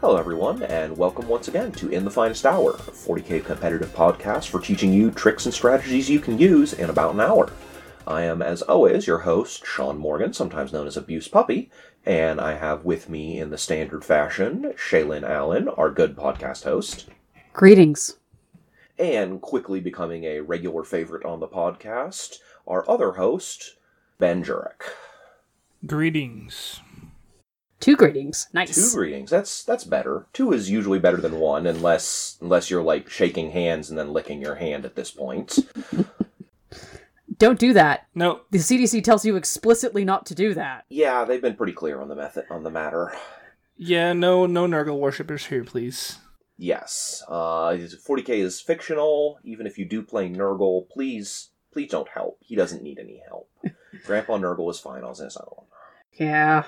Hello everyone, and welcome once again to In the Finest Hour, a 40k competitive podcast for teaching you tricks and strategies you can use in about an hour. I am, as always, your host, Sean Morgan, sometimes known as Abuse Puppy, and I have with me in the standard fashion, Shaylin Allen, our good podcast host. Greetings. And quickly becoming a regular favorite on the podcast, our other host, Ben Jurek. Greetings. Two greetings. Nice. Two greetings. That's better. Two is usually better than one, unless you're, like, shaking hands and then licking your hand at this point. Don't do that. No. The CDC tells you explicitly not to do that. Yeah, they've been pretty clear on the method, on the matter. Yeah, no Nurgle worshippers here, please. Yes. 40k is fictional. Even if you do play Nurgle, please don't help. He doesn't need any help. Grandpa Nurgle is fine on his own. Yeah.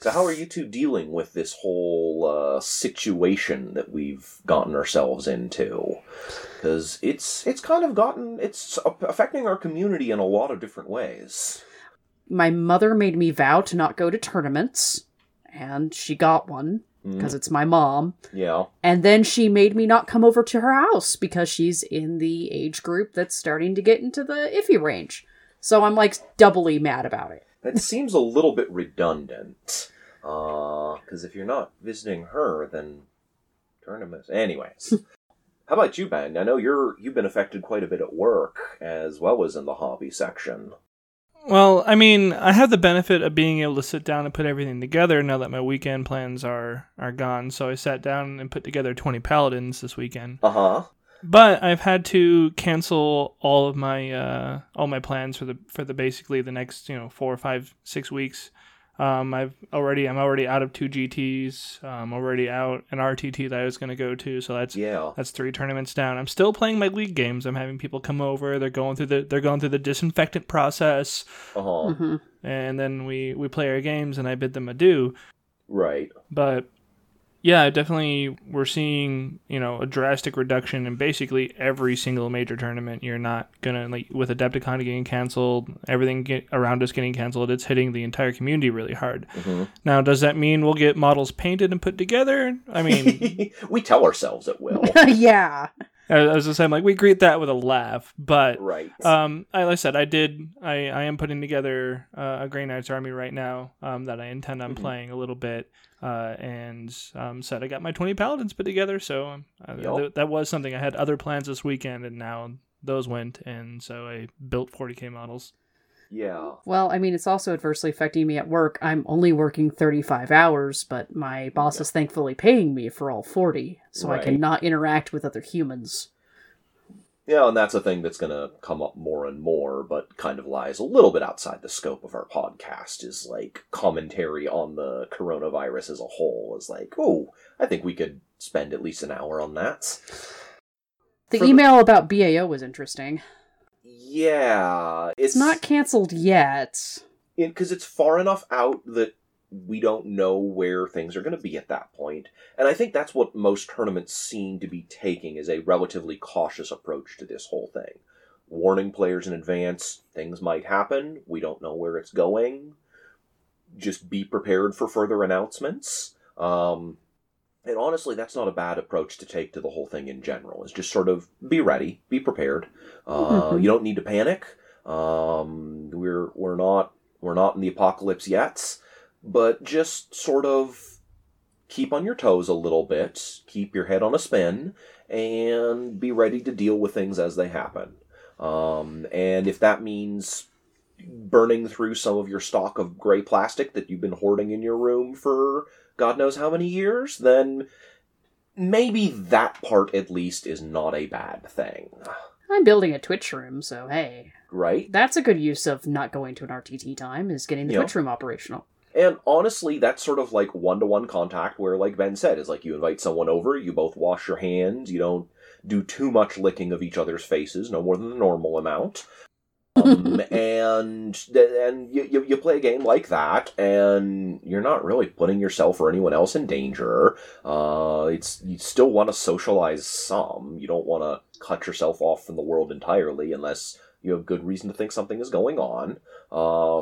So how are you two dealing with this whole situation that we've gotten ourselves into? Because it's affecting our community in a lot of different ways. My mother made me vow to not go to tournaments, and she got one, because it's my mom. Yeah. And then she made me not come over to her house, because she's in the age group that's starting to get into the iffy range. So I'm, like, doubly mad about it. That seems a little bit redundant. Because if you're not visiting her, then tournaments. Anyways, how about you, Ben? I know you've been affected quite a bit at work, as well as in the hobby section. Well, I mean, I have the benefit of being able to sit down and put everything together now that my weekend plans are gone. So I sat down and put together 20 Paladins this weekend. Uh-huh. But I've had to cancel all of my all my plans for the basically the next 4 or 5, 6 weeks. I'm already out of 2 GTs. I'm already out an RTT that I was going to go to. So that's 3 tournaments down. I'm still playing my league games. I'm having people come over. They're going through the disinfectant process. Uh-huh. Mm-hmm. And then we play our games and I bid them adieu. Right. But. Yeah, definitely we're seeing, a drastic reduction in basically every single major tournament. You're not going to, like, with Adepticon getting canceled, everything around us getting canceled, it's hitting the entire community really hard. Mm-hmm. Now, does that mean we'll get models painted and put together? I mean... we tell ourselves it will. Yeah. I was just saying, we greet that with a laugh, but... Right. I am putting together a Grey Knights army right now that I intend on playing a little bit. Said I got my 20 Paladins put together, so that was something. I had other plans this weekend, and now those went, and so I built 40k models. Yeah. Well, I mean, it's also adversely affecting me at work. I'm only working 35 hours, but my boss is thankfully paying me for all 40, so I cannot interact with other humans. Yeah, and that's a thing that's going to come up more and more, but kind of lies a little bit outside the scope of our podcast, is, commentary on the coronavirus as a whole. Is I think we could spend at least an hour on that. The email about BAO was interesting. Yeah. It's not canceled yet. Because it's far enough out that we don't know where things are going to be at that point. And I think that's what most tournaments seem to be taking, is a relatively cautious approach to this whole thing. Warning players in advance, things might happen, we don't know where it's going, just be prepared for further announcements. And honestly, that's not a bad approach to take to the whole thing in general, is just sort of be ready, be prepared. You don't need to panic. We're not in the apocalypse yet. But just sort of keep on your toes a little bit, keep your head on a spin, and be ready to deal with things as they happen. And if that means burning through some of your stock of gray plastic that you've been hoarding in your room for God knows how many years, then maybe that part at least is not a bad thing. I'm building a Twitch room, so hey. Right? That's a good use of not going to an RTT time, is getting the Twitch room operational. And honestly, that's sort of one-to-one contact where, Ben said, is you invite someone over, you both wash your hands, you don't do too much licking of each other's faces, no more than the normal amount. And you play a game like that, and you're not really putting yourself or anyone else in danger. You still want to socialize some. You don't want to cut yourself off from the world entirely unless... you have good reason to think something is going on.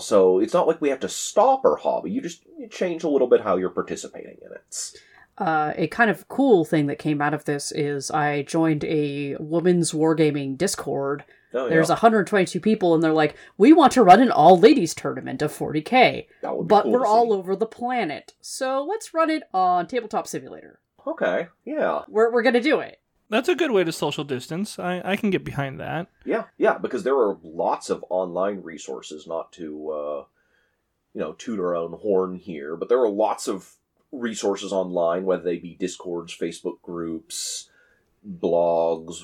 So it's not we have to stop our hobby. You just change a little bit how you're participating in it. A kind of cool thing that came out of this is I joined a women's wargaming Discord. Oh, yeah. There's 122 people, and they're like, we want to run an all-ladies tournament of 40k, but cool, we're all over the planet, so let's run it on Tabletop Simulator. Okay, yeah. We're gonna do it. That's a good way to social distance. I can get behind that. Yeah, because there are lots of online resources, not to, toot our own horn here, but there are lots of resources online, whether they be Discords, Facebook groups, blogs,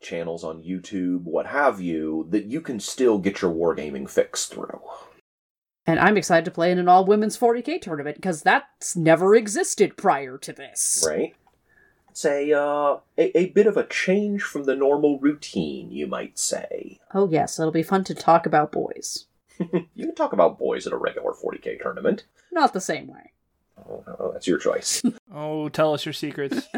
channels on YouTube, what have you, that you can still get your wargaming fix through. And I'm excited to play in an all-women's 40k tournament, because that's never existed prior to this. Right. It's a bit of a change from the normal routine, you might say. Oh yes, it'll be fun to talk about boys. You can talk about boys at a regular 40k tournament. Not the same way. Oh, that's your choice. Oh, tell us your secrets.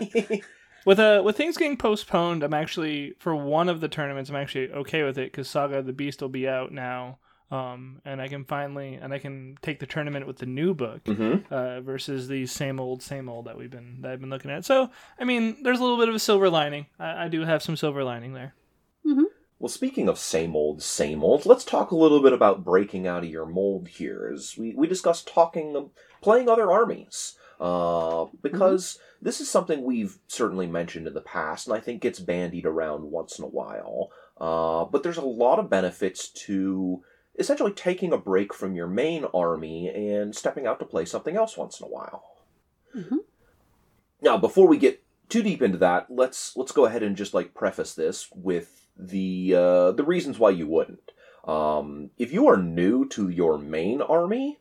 With things getting postponed, I'm actually, for one of the tournaments, I'm actually okay with it, because Saga of the Beast will be out now, and I can take the tournament with the new book, mm-hmm. Versus the same old that I've been looking at. So, I mean, there's a little bit of a silver lining. I do have some silver lining there. Mm-hmm. Well, speaking of same old, let's talk a little bit about breaking out of your mold here, as we discussed playing other armies, because mm-hmm. this is something we've certainly mentioned in the past, and I think gets bandied around once in a while, but there's a lot of benefits to essentially taking a break from your main army and stepping out to play something else once in a while. Mm-hmm. Now, before we get too deep into that, let's go ahead and just preface this with the reasons why you wouldn't. If you are new to your main army,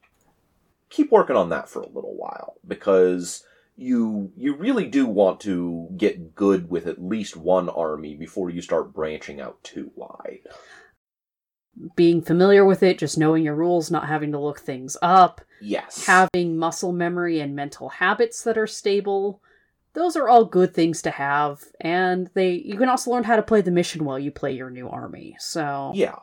keep working on that for a little while, because you really do want to get good with at least one army before you start branching out too wide. Being familiar with it, just knowing your rules, not having to look things up. Yes. Having muscle memory and mental habits that are stable. Those are all good things to have, and you can also learn how to play the mission while you play your new army, so... Yeah.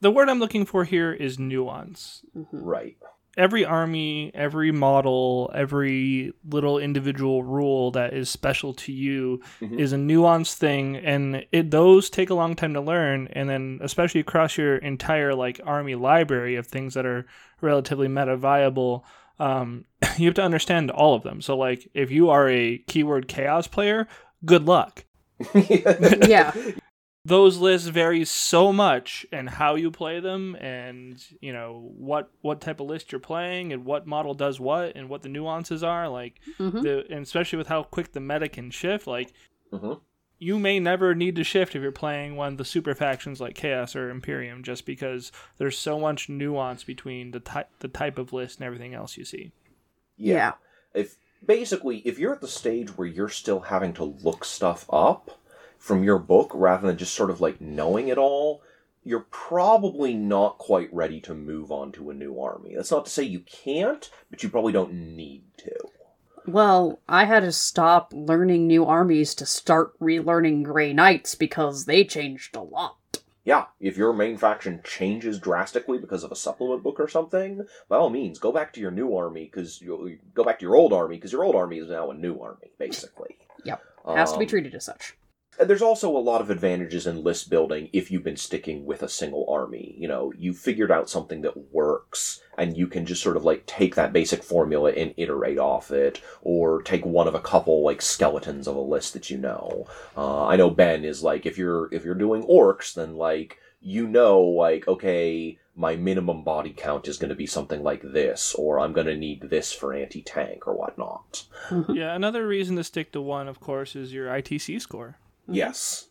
The word I'm looking for here is nuance. Mm-hmm. Right. Every army, every model, every little individual rule that is special to you mm-hmm. is a nuanced thing, and those take a long time to learn, and then especially across your entire, army library of things that are relatively meta-viable... you have to understand all of them. So, if you are a keyword chaos player, good luck. Yeah. Those lists vary so much in how you play them and, what type of list you're playing and what model does what and what the nuances are. Mm-hmm. And especially with how quick the meta can shift, mm-hmm. you may never need to shift if you're playing one of the super factions like Chaos or Imperium, just because there's so much nuance between the type of list and everything else you see. Yeah. If you're at the stage where you're still having to look stuff up from your book rather than just sort of knowing it all, you're probably not quite ready to move on to a new army. That's not to say you can't, but you probably don't need to. Well, I had to stop learning new armies to start relearning Grey Knights because they changed a lot. Yeah, if your main faction changes drastically because of a supplement book or something, by all means, go back to your new army go back to your old army because your old army is now a new army, basically. Yep, has to be treated as such. And there's also a lot of advantages in list building if you've been sticking with a single army. You figured out something that works, and you can just sort of take that basic formula and iterate off it, or take one of a couple skeletons of a list that you know. I know Ben is if you're doing orcs, then okay, my minimum body count is going to be something like this, or I'm going to need this for anti-tank or whatnot. Yeah, another reason to stick to one, of course, is your ITC score. Mm-hmm. Yes.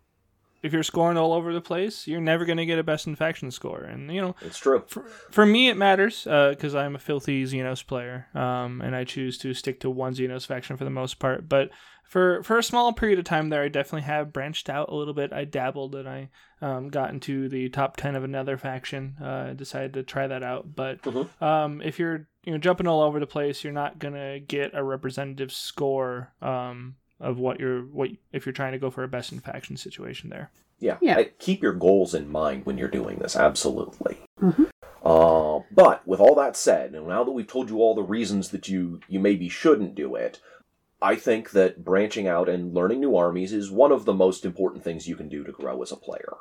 If you're scoring all over the place, you're never going to get a best in faction score. And, it's true. For me, it matters because I'm a filthy Xenos player, and I choose to stick to one Xenos faction for the most part. But for a small period of time there, I definitely have branched out a little bit. I dabbled and I got into the top 10 of another faction. I decided to try that out. But mm-hmm. If you're jumping all over the place, you're not going to get a representative score of if you're trying to go for a best in faction situation there. Yeah. Keep your goals in mind when you're doing this, absolutely. Mm-hmm. But with all that said, and now that we've told you all the reasons that you maybe shouldn't do it, I think that branching out and learning new armies is one of the most important things you can do to grow as a player.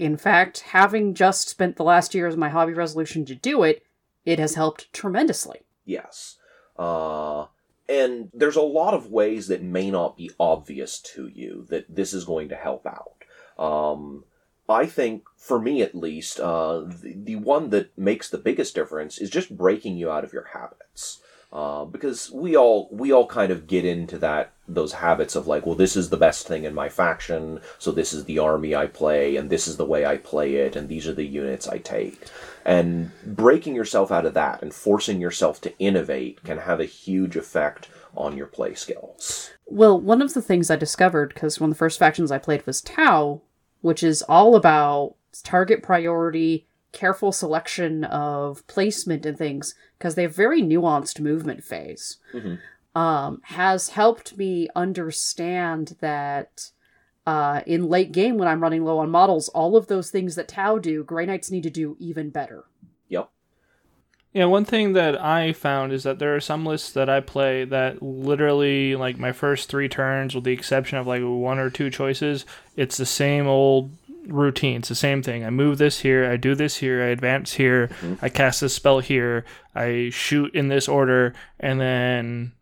In fact, having just spent the last year as my hobby resolution to do it, it has helped tremendously. Yes. And there's a lot of ways that may not be obvious to you that this is going to help out. I think, for me at least, the one that makes the biggest difference is just breaking you out of your habits. Because we all kind of get into those habits of like, well, this is the best thing in my faction, so this is the army I play, and this is the way I play it, and these are the units I take. And breaking yourself out of that and forcing yourself to innovate can have a huge effect on your play skills. Well, one of the things I discovered, because one of the first factions I played was Tau, which is all about target priority, careful selection of placement and things, because they have very nuanced movement phase, mm-hmm. Has helped me understand that in late game when I'm running low on models, all of those things that Tau do, Grey Knights need to do even better. Yep. Yeah, one thing that I found is that there are some lists that I play that literally, like, my first three turns, with the exception of, like, one or two choices, it's the same old routine. It's the same thing. I move this here, I do this here, I advance here, mm-hmm. I cast this spell here, I shoot in this order, and then,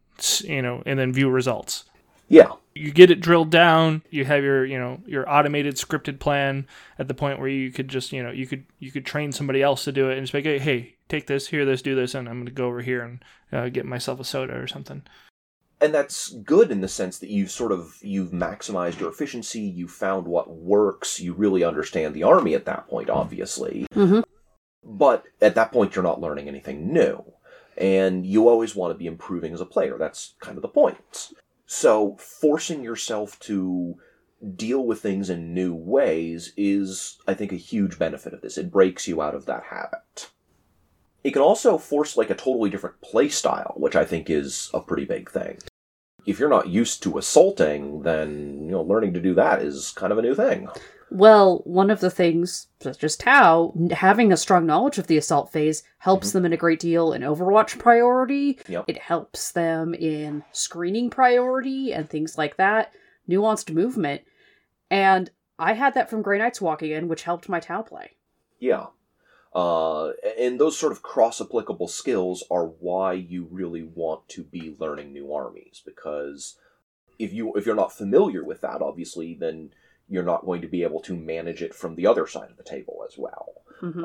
view results. Yeah. You get it drilled down, you have your automated scripted plan at the point where you could just, you could train somebody else to do it and just be like, hey, take this, hear this, do this, and I'm going to go over here and get myself a soda or something. And that's good in the sense that you've maximized your efficiency, you found what works, you really understand the army at that point, obviously. Mm-hmm. But at that point, you're not learning anything new. And you always want to be improving as a player. That's kind of the point. So forcing yourself to deal with things in new ways is, I think, a huge benefit of this. It breaks you out of that habit. It can also force, like, a totally different play style, which I think is a pretty big thing. If you're not used to assaulting, then, learning to do that is kind of a new thing. Well, one of the things, such as Tau, having a strong knowledge of the assault phase helps mm-hmm. them in a great deal in Overwatch priority. Yep. It helps them in screening priority and things like that. Nuanced movement. And I had that from Grey Knights walking in, which helped my Tau play. Yeah. And those sort of cross-applicable skills are why you really want to be learning new armies, because if you're not familiar with that, obviously, then you're not going to be able to manage it from the other side of the table as well. Mm-hmm.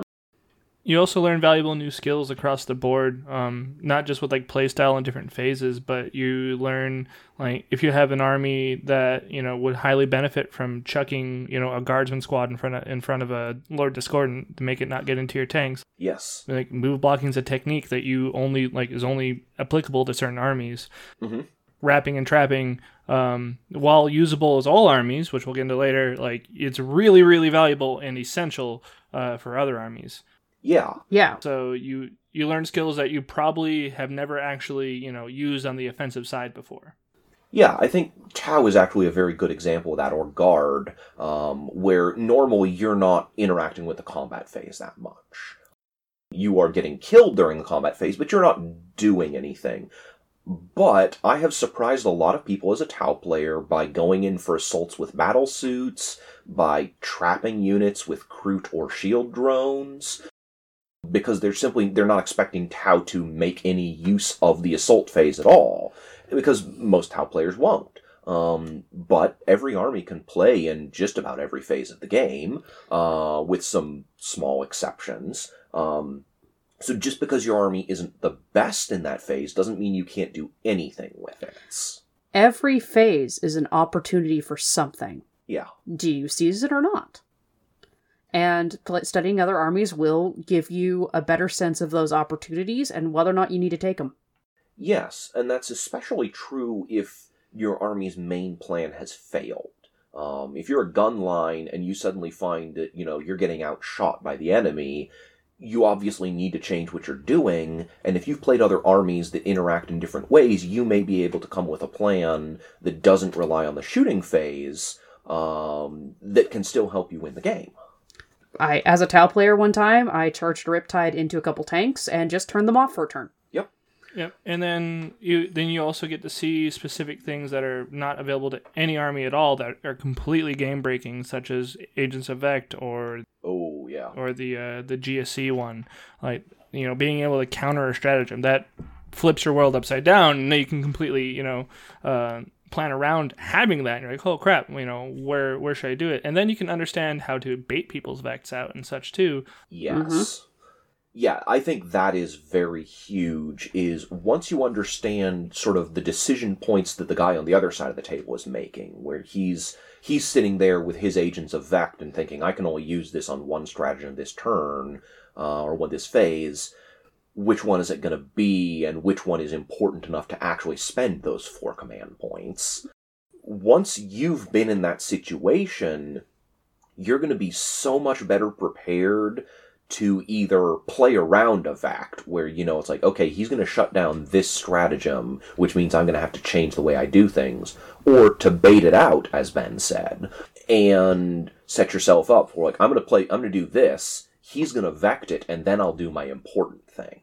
You also learn valuable new skills across the board, not just with, like, playstyle and different phases, but you learn, like, if you have an army that, would highly benefit from chucking, a guardsman squad in front of a Lord Discordant to make it not get into your tanks. Yes. Like, move blocking is a technique that you only, like, is only applicable to certain armies. Mm-hmm. Wrapping and trapping, while usable as all armies, which we'll get into later, like, it's really, really valuable and essential for other armies. Yeah. Yeah. So you learn skills that you probably have never actually, used on the offensive side before. Yeah, I think Tau is actually a very good example of that, or Guard, where normally you're not interacting with the combat phase that much. You are getting killed during the combat phase, but you're not doing anything. But I have surprised a lot of people as a Tau player by going in for assaults with battle suits, by trapping units with Crute or shield drones, because they're not expecting Tau to make any use of the assault phase at all, because most Tau players won't. But every army can play in just about every phase of the game, with some small exceptions. So just because your army isn't the best in that phase doesn't mean you can't do anything with it. Every phase is an opportunity for something. Yeah. Do you seize it or not? And studying other armies will give you a better sense of those opportunities and whether or not you need to take them. Yes, and that's especially true if your army's main plan has failed. If you're a gun line and you suddenly find that, you're getting outshot by the enemy, you obviously need to change what you're doing, and if you've played other armies that interact in different ways, you may be able to come with a plan that doesn't rely on the shooting phase, that can still help you win the game. As a Tau player one time, I charged Riptide into a couple tanks and just turned them off for a turn. Yep. Yep. And then you also get to see specific things that are not available to any army at all that are completely game breaking, such as Agents of Vect or the GSC one, like, you know, being able to counter a stratagem that flips your world upside down, and then you can completely plan around having that, and you're like, oh crap, you know, where should I do it? And then you can understand how to bait people's Vects out and such too. Yes. Mm-hmm. Yeah, I think that is very huge, is once you understand sort of the decision points that the guy on the other side of the table is making, where he's sitting there with his Agents of Vect and thinking, I can only use this on one stratagem this turn, or this phase, which one is it going to be, and which one is important enough to actually spend those 4 command points. Once you've been in that situation, you're going to be so much better prepared to either play around a Vect, where, you know, it's like, okay, he's going to shut down this stratagem, which means I'm going to have to change the way I do things, or to bait it out, as Ben said, and set yourself up for, like, I'm going to do this, he's going to Vect it, and then I'll do my important thing.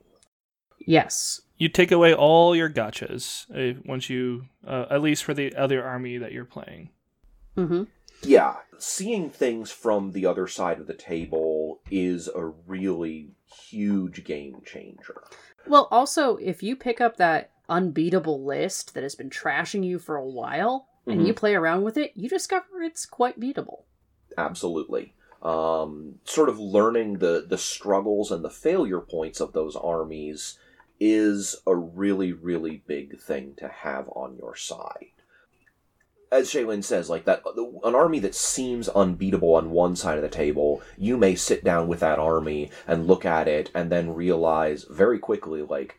Yes. You take away all your gotchas, once you, at least for the other army that you're playing. Mm-hmm. Yeah, seeing things from the other side of the table is a really huge game changer. Well, also, if you pick up that unbeatable list that has been trashing you for a while, mm-hmm. and you play around with it, you discover it's quite beatable. Absolutely. Sort of learning the struggles and the failure points of those armies is a really, really big thing to have on your side. As Shaylin says, like, that, an army that seems unbeatable on one side of the table, you may sit down with that army and look at it and then realize very quickly, like,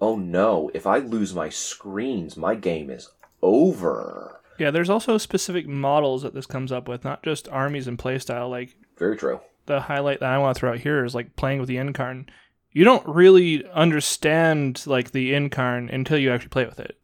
oh no, if I lose my screens, my game is over. Yeah, there's also specific models that this comes up with, not just armies and playstyle. Like, very true. The highlight that I want to throw out here is, like, playing with the Incarn. You don't really understand, like, the Incarn until you actually play with it.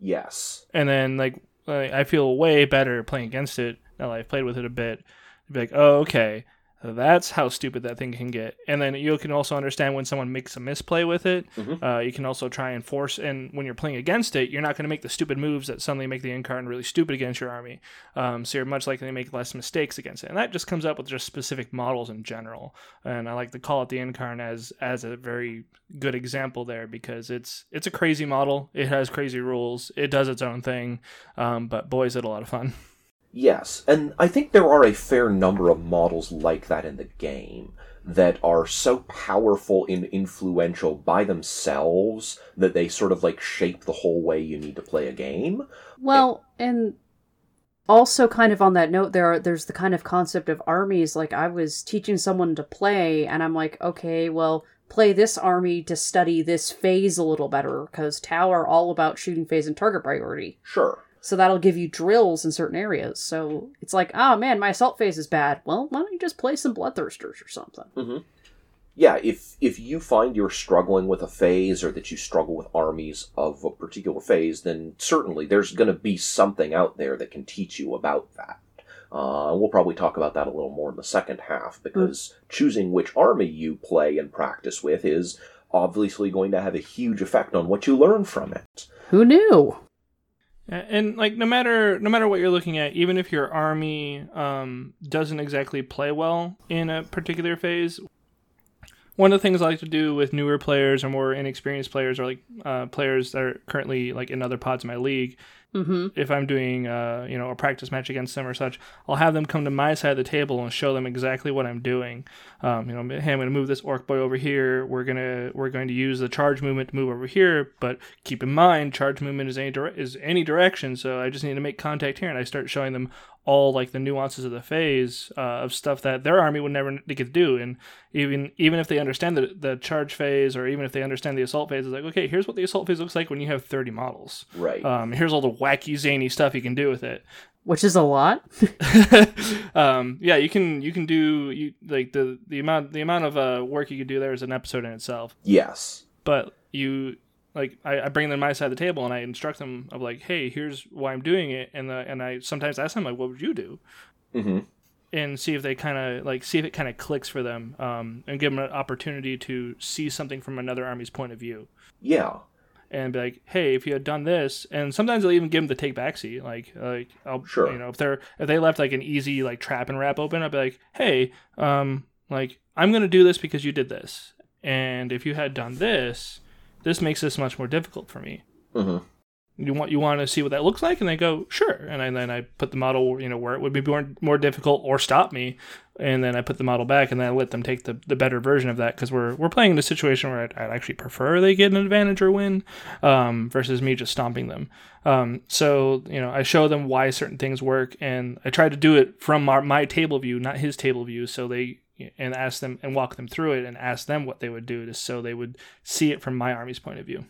Yes. And then, like, I feel way better playing against it now that I've played with it a bit. I'd be like, oh, okay, that's how stupid that thing can get. And then you can also understand when someone makes a misplay with it. Mm-hmm. You can also try and force, and when you're playing against it, you're not going to make the stupid moves that suddenly make the Incarn really stupid against your army. So you're much likely to make less mistakes against it. And that just comes up with just specific models in general. And I like to call it the Incarn as a very good example there, because it's a crazy model. It has crazy rules. It does its own thing. But boy, is it a lot of fun. Yes, and I think there are a fair number of models like that in the game that are so powerful and influential by themselves that they sort of, like, shape the whole way you need to play a game. Well, and also kind of on that note, there's the kind of concept of armies. Like, I was teaching someone to play, and I'm like, okay, well, play this army to study this phase a little better, because Tau are all about shooting phase and target priority. Sure. So that'll give you drills in certain areas. So it's like, oh man, my assault phase is bad. Well, why don't you just play some Bloodthirsters or something? Mm-hmm. Yeah, if you find you're struggling with a phase, or that you struggle with armies of a particular phase, then certainly there's going to be something out there that can teach you about that. We'll probably talk about that a little more in the second half, because choosing which army you play and practice with is obviously going to have a huge effect on what you learn from it. Who knew? And, like, no matter what you're looking at, even if your army doesn't exactly play well in a particular phase, one of the things I like to do with newer players or more inexperienced players, or, like, players that are currently, like, in other pods in my league, mm-hmm. if I'm doing a practice match against them or such, I'll have them come to my side of the table and show them exactly what I'm doing. Hey, I'm going to move this orc boy over here. We're going to use the charge movement to move over here, but keep in mind, charge movement is any direction, so I just need to make contact here. And I start showing them all, like, the nuances of the phase, of stuff that their army would never get to do. And even if they understand the charge phase, or even if they understand the assault phase, it's like, okay, here's what the assault phase looks like when you have 30 models. Right. Here's all the wacky, zany stuff you can do with it, which is a lot. The amount of work you can do there is an episode in itself. Yes, but you. Like, I bring them to my side of the table and I instruct them of, like, hey, here's why I'm doing it. And I sometimes ask them, like, what would you do? Mm-hmm. And see if they kind of, like, see if it kind of clicks for them, and give them an opportunity to see something from another army's point of view. Yeah. and be like, hey, if you had done this, and sometimes they'll even give them the take back seat. Like I'll, sure. You know, if they left like an easy like trap and wrap open, I'll be like, hey, like I'm gonna do this because you did this, and if you had done this, this makes this much more difficult for me. Mm-hmm. You want to see what that looks like, and they go sure, and then I put the model, you know, where it would be more difficult or stop me, and then I put the model back, and then I let them take the better version of that, because we're playing in a situation where I'd actually prefer they get an advantage or win, versus me just stomping them. So you know, I show them why certain things work, and I try to do it from my table view, not his table view, so they and ask them and walk them through it and ask them what they would do, just so they would see it from my army's point of view.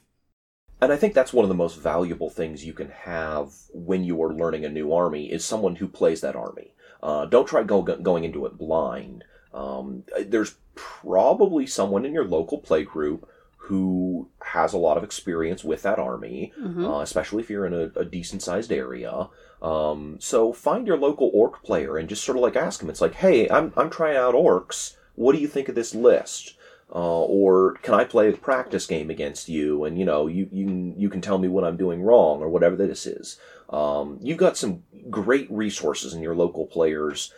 And I think that's one of the most valuable things you can have when you are learning a new army is someone who plays that army. Don't try going into it blind. There's probably someone in your local playgroup who has a lot of experience with that army, mm-hmm. Especially if you're in a decent-sized area. So find your local orc player and just sort of like ask him. It's like, hey, I'm trying out orcs. What do you think of this list? Or can I play a practice game against you? And, you know, you can tell me what I'm doing wrong or whatever this is. You've got some great resources in your local players,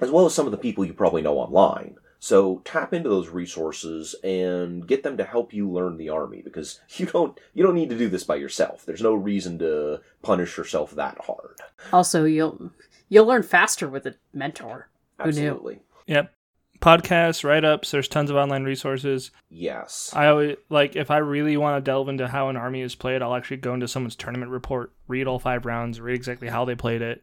as well as some of the people you probably know online. So tap into those resources and get them to help you learn the army, because you don't need to do this by yourself. There's no reason to punish yourself that hard. Also, you'll learn faster with a mentor. Absolutely. Who knew? Yep. Podcasts, write-ups, there's tons of online resources. Yes. I always, like, if I really want to delve into how an army is played, I'll actually go into someone's tournament report, read all 5 rounds, read exactly how they played it,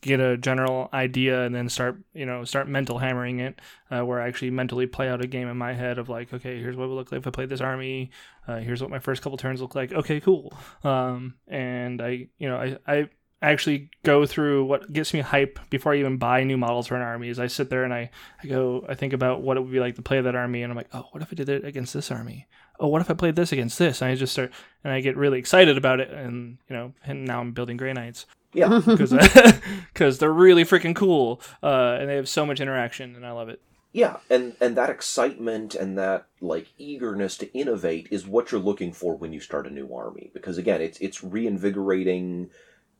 get a general idea, and then start mental hammering it, where I actually mentally play out a game in my head of like, okay, here's what it would look like if I played this army, here's what my first couple turns look like, okay, cool. And I actually go through what gets me hype before I even buy new models for an army is I sit there and I think about what it would be like to play that army, and I'm like, oh, what if I did it against this army? Oh, what if I played this against this? And I just start, and I get really excited about it, and you know, and now I'm building Grey Knights. Yeah. Because they're really freaking cool, and they have so much interaction, and I love it. Yeah, and that excitement and that like eagerness to innovate is what you're looking for when you start a new army, because again, it's reinvigorating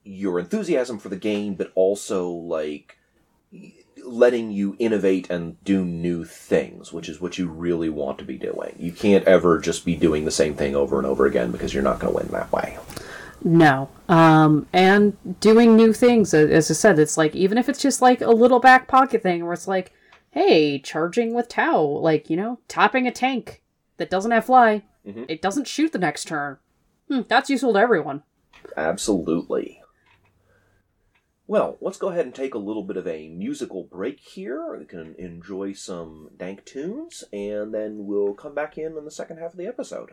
your enthusiasm for the game, but also like letting you innovate and do new things, which is what you really want to be doing. You can't ever just be doing the same thing over and over again, because you're not going to win that way. No. And doing new things, as I said, it's like, even if it's just like a little back pocket thing where it's like, hey, charging with Tau, like, you know, topping a tank that doesn't have fly, mm-hmm. It doesn't shoot the next turn. That's useful to everyone. Absolutely. Well, let's go ahead and take a little bit of a musical break here. We can enjoy some dank tunes, and then we'll come back in the second half of the episode.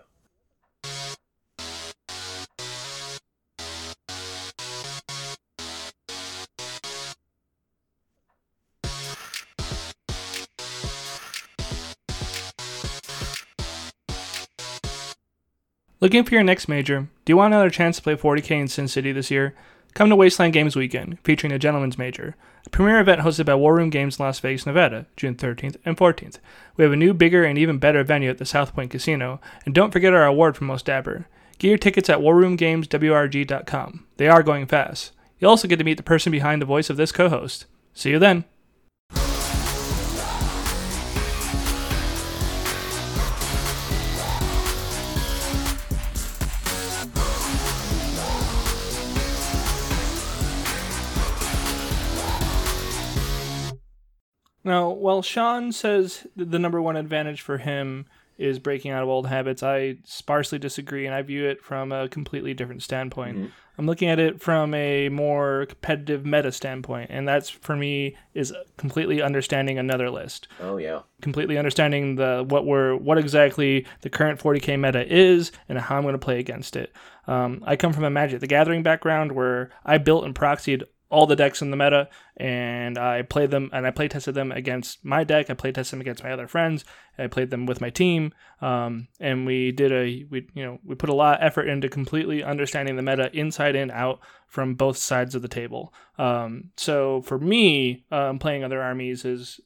Looking for your next major? Do you want another chance to play 40k in Sin City this year? Come to Wasteland Games Weekend, featuring the Gentleman's Major, a premier event hosted by War Room Games in Las Vegas, Nevada, June 13th and 14th. We have a new, bigger, and even better venue at the South Point Casino, and don't forget our award for Most Dapper. Get your tickets at warroomgameswrg.com. They are going fast. You'll also get to meet the person behind the voice of this co-host. See you then! Now, while Sean says the number one advantage for him is breaking out of old habits, I sparsely disagree, and I view it from a completely different standpoint. Mm-hmm. I'm looking at it from a more competitive meta standpoint, and that's, for me, is completely understanding another list. Oh, yeah. Completely understanding what exactly the current 40k meta is and how I'm going to play against it. I come from a Magic the Gathering background where I built and proxied all the decks in the meta, and I played them, and I play tested them against my deck. I play tested them against my other friends. I played them with my team, and we put a lot of effort into completely understanding the meta inside and out from both sides of the table. So for me, playing other armies is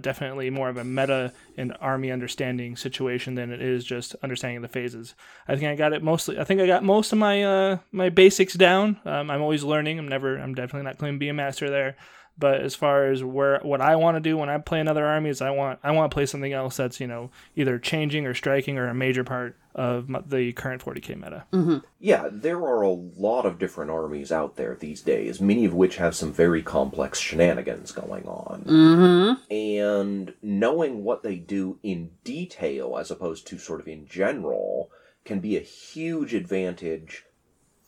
definitely more of a meta and army understanding situation than it is just understanding the phases. I think I got it mostly. I think I got most of my my basics down. I'm always learning. I'm definitely not claiming to be a master there. But as far as what I want to do when I play another army is I want to play something else that's, you know, either changing or striking or a major part of the current 40k meta. Mm-hmm. Yeah, there are a lot of different armies out there these days, many of which have some very complex shenanigans going on. Mm-hmm. And knowing what they do in detail as opposed to sort of in general can be a huge advantage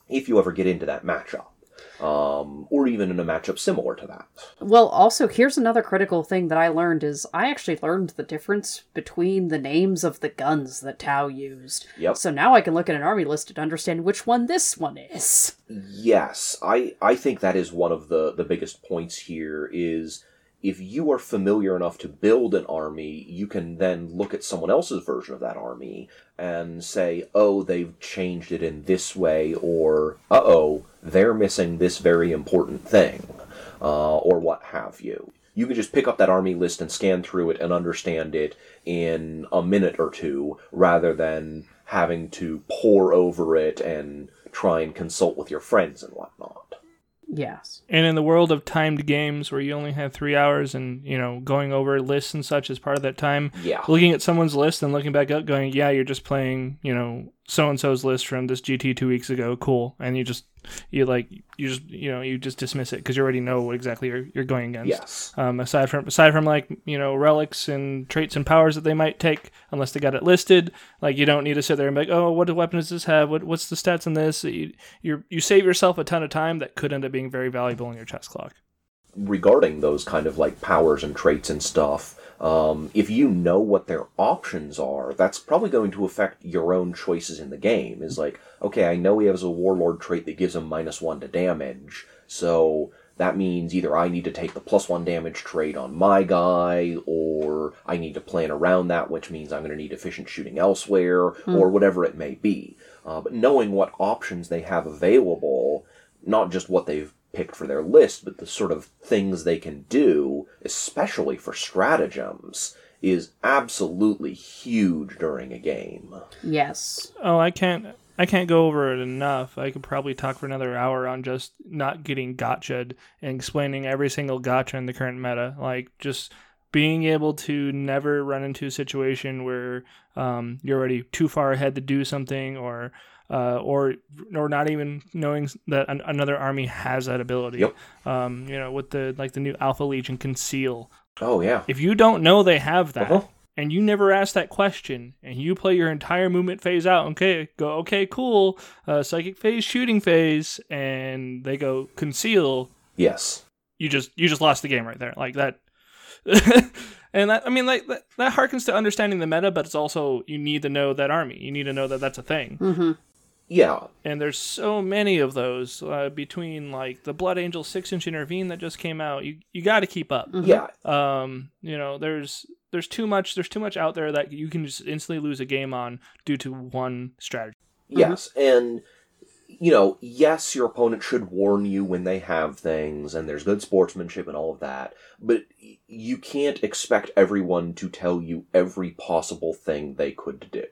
if you ever get into that matchup. Or even in a matchup similar to that. Well, also, here's another critical thing that I learned is I actually learned the difference between the names of the guns that Tau used. Yep. So now I can look at an army list and understand which one this one is. Yes, I think that is one of the biggest points here is if you are familiar enough to build an army, you can then look at someone else's version of that army and say, oh, they've changed it in this way, or, uh-oh, they're missing this very important thing, or what have you. You can just pick up that army list and scan through it and understand it in a minute or two, rather than having to pore over it and try and consult with your friends and whatnot. Yes. And in the world of timed games where you only have 3 hours and, you know, going over lists and such as part of that time, yeah. Looking at someone's list and looking back up going, yeah, you're just playing, you know, so-and-so's list from this GT 2 weeks ago. Cool. And you just dismiss it because you already know what exactly you're going against. Yes. Aside from like, you know, relics and traits and powers that they might take, unless they got it listed, like you don't need to sit there and be like, oh, what weapon does this have? What's the stats in this? You save yourself a ton of time that could end up being very valuable in your chess clock. Regarding those kind of like powers and traits and stuff, if you know what their options are, that's probably going to affect your own choices in the game. Is like, okay, I know he has a warlord trait that gives him -1 to damage, so that means either I need to take the +1 damage trait on my guy, or I need to plan around that, which means I'm going to need efficient shooting elsewhere, or whatever it may be. But knowing what options they have available, not just what they've picked for their list, but the sort of things they can do, especially for stratagems, is absolutely huge during a game. Yes. Oh, I can't go over it enough. I could probably talk for another hour on just not getting gotcha'd and explaining every single gotcha in the current meta. Like, just being able to never run into a situation where you're already too far ahead to do something, or not even knowing that another army has that ability. Yep. You know, with the new Alpha Legion Conceal. Oh, yeah. If you don't know they have that, and you never ask that question, and you play your entire movement phase out, okay, cool, psychic phase, shooting phase, and they go Conceal. Yes. You just lost the game right there. Like that. And that, I mean, like that harkens to understanding the meta, but it's also, you need to know that army. You need to know that that's a thing. Mm-hmm. Yeah. And there's so many of those between, like, the Blood Angel 6-inch Intervene that just came out. You got to keep up. Mm-hmm. Yeah. You know, there's too much out there that you can just instantly lose a game on due to one strategy. Mm-hmm. Yes, and, you know, yes, your opponent should warn you when they have things, and there's good sportsmanship and all of that, but you can't expect everyone to tell you every possible thing they could do.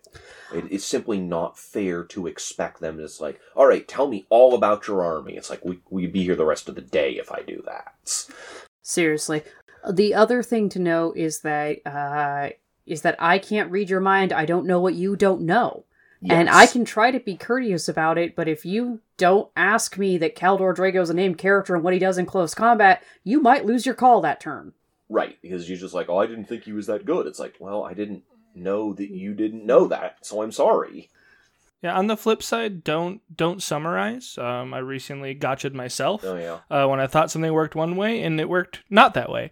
It's simply not fair to expect them to just like, all right, tell me all about your army. It's like, we'd be here the rest of the day if I do that. Seriously. The other thing to know is that I can't read your mind. I don't know what you don't know. Yes. And I can try to be courteous about it, but if you don't ask me that Kaldor Drago's a named character and what he does in close combat, you might lose your call that turn. Right, because you're just like, oh, I didn't think he was that good. It's like, well, I didn't know that you didn't know that, so I'm sorry. Yeah, on the flip side, don't summarize. I recently gotcha'd myself when I thought something worked one way and it worked not that way.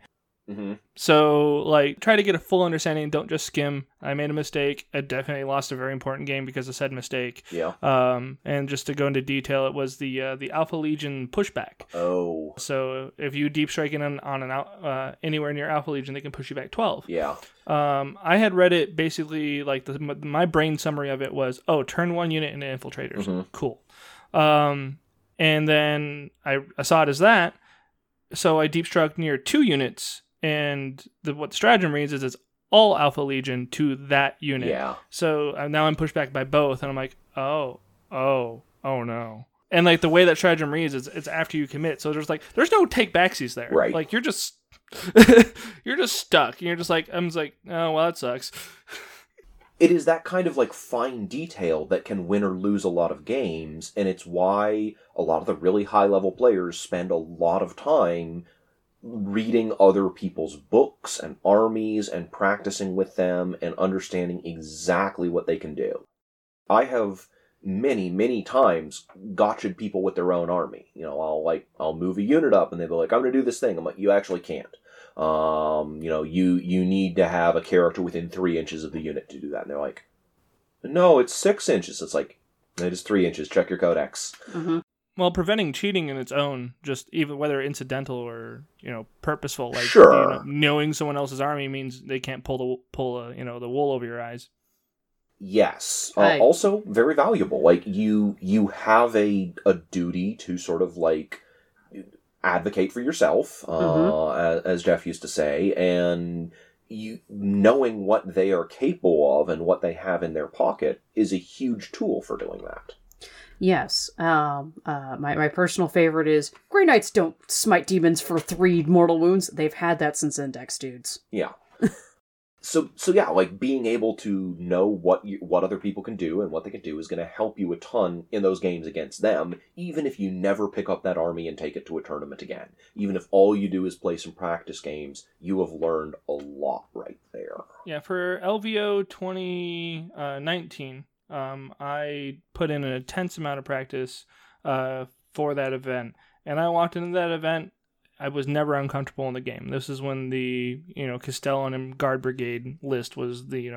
Mm-hmm. So, like, try to get a full understanding. Don't just skim. I made a mistake. I definitely lost a very important game because of said mistake. Yeah. And just to go into detail, it was the Alpha Legion pushback. Oh. So if you deep strike in on anywhere near Alpha Legion, they can push you back 12. Yeah. I had read it basically like my brain summary of it was, oh, turn one unit into infiltrators. Mm-hmm. Cool. And then I saw it as that. So I deep struck near two units And what the stratagem reads is it's all Alpha Legion to that unit. Yeah. So now I'm pushed back by both, and I'm like, oh no. And like the way that stratagem reads is it's after you commit. So there's no take backsies there. Right. Like you're just stuck. You're just like, oh, well, that sucks. It is that kind of like fine detail that can win or lose a lot of games, and it's why a lot of the really high-level players spend a lot of time reading other people's books and armies and practicing with them and understanding exactly what they can do. I have many, many times gotcha'd people with their own army. You know, I'll move a unit up, and they'll be like, I'm going to do this thing. I'm like, you actually can't. You need to have a character within 3 inches of the unit to do that. And they're like, no, it's 6 inches. It's like, it is 3 inches. Check your codex. Mm-hmm. Well, preventing cheating in its own, just even whether incidental or, purposeful, like sure. Knowing someone else's army means they can't pull the wool over your eyes. Yes. Right. Also very valuable. Like you have a duty to sort of like advocate for yourself, mm-hmm. as Jeff used to say, and you knowing what they are capable of and what they have in their pocket is a huge tool for doing that. Yes. My personal favorite is Grey Knights don't smite demons for 3 mortal wounds. They've had that since Index dudes. Yeah. So yeah, like being able to know what other people can do and what they can do is going to help you a ton in those games against them, even if you never pick up that army and take it to a tournament again. Even if all you do is play some practice games, you have learned a lot right there. Yeah, for LVO 2019, I put in an intense amount of practice for that event, and I walked into that event. I was never uncomfortable in the game. This is when the, Castellan and Guard Brigade list was the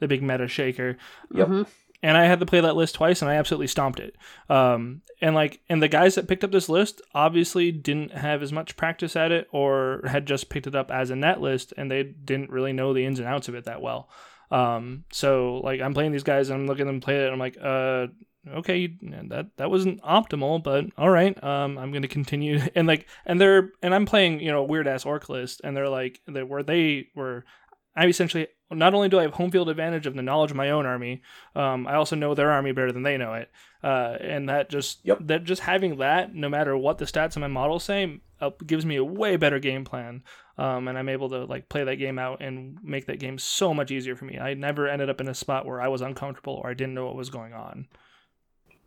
big meta shaker. Yep. Mm-hmm. And I had to play that list twice, and I absolutely stomped it. And the guys that picked up this list obviously didn't have as much practice at it, or had just picked it up as a net list, and they didn't really know the ins and outs of it that well. So I'm playing these guys, and I'm looking at them play it, and I'm like, okay, that wasn't optimal, but all right. I'm gonna continue and I'm playing weird ass orc list, and they're like I essentially not only do I have home field advantage of the knowledge of my own army, I also know their army better than they know it, and that just having that, no matter what the stats of my model say, gives me a way better game plan, and I'm able to like play that game out and make that game so much easier for me. I never ended up in a spot where I was uncomfortable or I didn't know what was going on.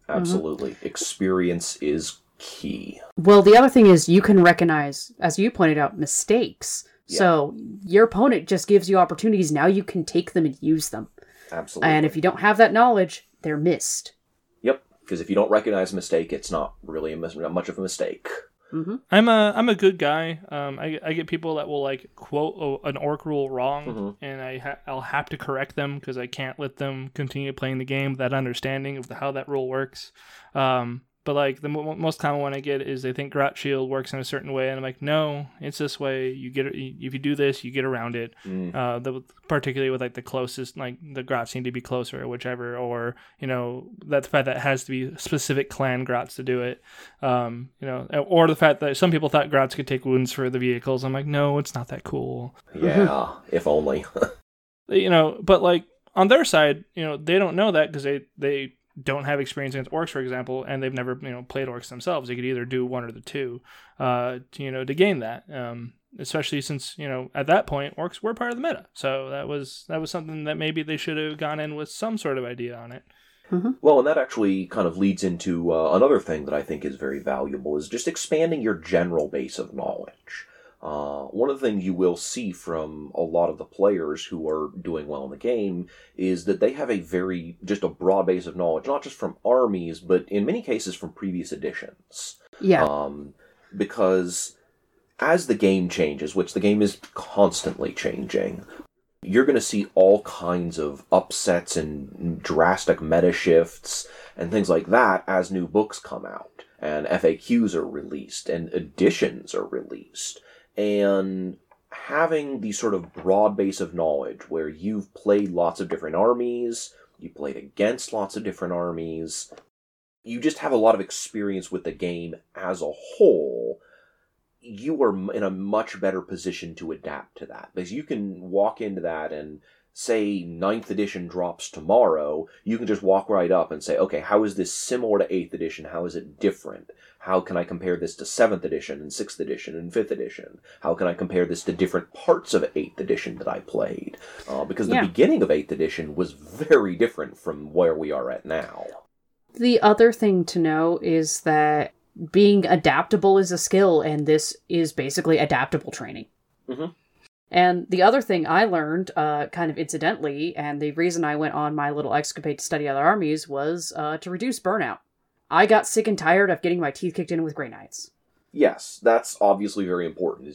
Absolutely. Mm-hmm. Experience is key. Well, the other thing is you can recognize, as you pointed out, mistakes. Yeah. So your opponent just gives you opportunities. Now you can take them and use them. Absolutely. And if you don't have that knowledge, they're missed. Yep. Because if you don't recognize a mistake, it's not really not much of a mistake. Mm-hmm. I'm a good guy. I get people that will like quote an orc rule wrong, mm-hmm. and I'll have to correct them because I can't let them continue playing the game without understanding of how that rule works. But like the most common one I get is they think grot shield works in a certain way, and I'm like, no, it's this way. If you do this, you get around it. Mm. Particularly with like the closest, like the grots need to be closer or whichever, or the fact that it has to be specific clan grots to do it. Or the fact that some people thought grots could take wounds for the vehicles. I'm like, no, it's not that cool. Yeah, if only. But like on their side, they don't know that because they don't have experience against orcs, for example, and they've never played orcs themselves. They could either do one or the two, to gain that. Especially since at that point orcs were part of the meta, so that was something that maybe they should have gone in with some sort of idea on it. Mm-hmm. Well, and that actually kind of leads into another thing that I think is very valuable is just expanding your general base of knowledge. One of the things you will see from a lot of the players who are doing well in the game is that they have a broad base of knowledge, not just from armies, but in many cases from previous editions. Yeah. Because as the game changes, which the game is constantly changing, you're going to see all kinds of upsets and drastic meta shifts and things like that as new books come out and FAQs are released and editions are released. And having the sort of broad base of knowledge where you've played lots of different armies, you played against lots of different armies, you just have a lot of experience with the game as a whole, you are in a much better position to adapt to that. Because you can walk into that and say 9th edition drops tomorrow, you can just walk right up and say, okay, how is this similar to 8th edition? How is it different? How can I compare this to 7th edition and 6th edition and 5th edition? How can I compare this to different parts of 8th edition that I played? Because the beginning of 8th edition was very different from where we are at now. The other thing to know is that being adaptable is a skill, and this is basically adaptable training. Mm-hmm. And the other thing I learned, kind of incidentally, and the reason I went on my little escapade to study other armies was to reduce burnout. I got sick and tired of getting my teeth kicked in with Grey Knights. Yes, that's obviously very important.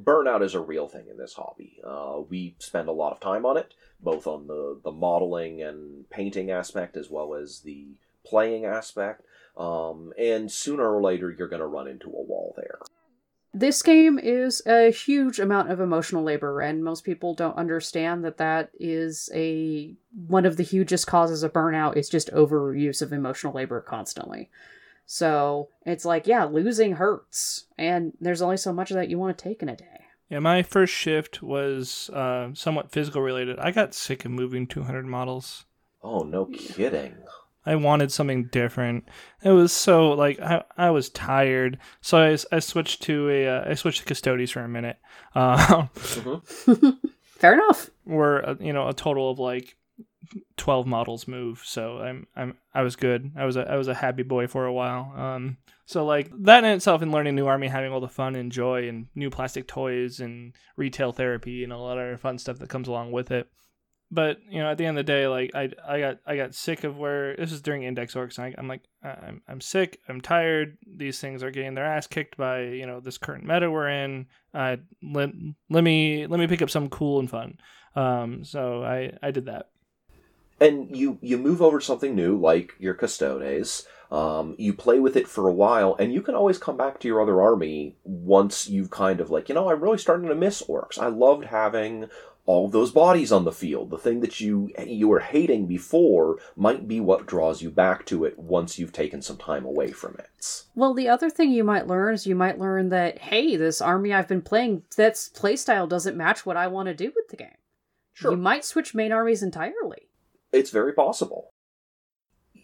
Burnout is a real thing in this hobby. We spend a lot of time on it, both on the modeling and painting aspect as well as the playing aspect. And sooner or later, you're going to run into a wall there. This game is a huge amount of emotional labor, and most people don't understand that that is one of the hugest causes of burnout is just overuse of emotional labor constantly. So it's like, yeah, losing hurts, and there's only so much of that you want to take in a day. Yeah, my first shift was somewhat physical related. I got sick of moving 200 models. Oh, no kidding. I wanted something different. It was so, like, I was tired. So I switched to I switched to Custodes for a minute. Mm-hmm. Fair enough. We're, a total of, like, 12 models move. So I was good. I was a happy boy for a while. So, like, that in itself, in learning new army, having all the fun and joy and new plastic toys and retail therapy and a lot of fun stuff that comes along with it. But, at the end of the day, like, I got sick of where... This is during Index Orcs, and I'm sick, I'm tired, these things are getting their ass kicked by, this current meta we're in. Let me pick up some cool and fun. So I did that. And you move over to something new, like your Custodes. You play with it for a while, and you can always come back to your other army once you've kind of, like, I'm really starting to miss Orcs. I loved having... all of those bodies on the field, the thing that you were hating before might be what draws you back to it once you've taken some time away from it. Well, the other thing you might learn is you might learn that, hey, this army I've been playing, that playstyle doesn't match what I want to do with the game. Sure. You might switch main armies entirely. It's very possible.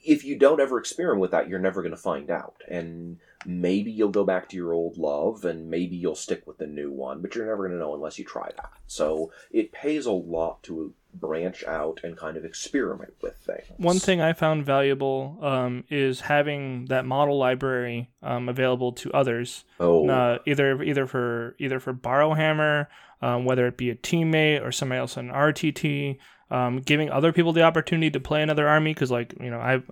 If you don't ever experiment with that, you're never going to find out. And maybe you'll go back to your old love, and maybe you'll stick with the new one, but you're never going to know unless you try that. So it pays a lot to branch out and kind of experiment with things. One thing I found valuable is having that model library available to others. Oh, either for Borrowhammer, whether it be a teammate or somebody else on RTT. Giving other people the opportunity to play another army, because I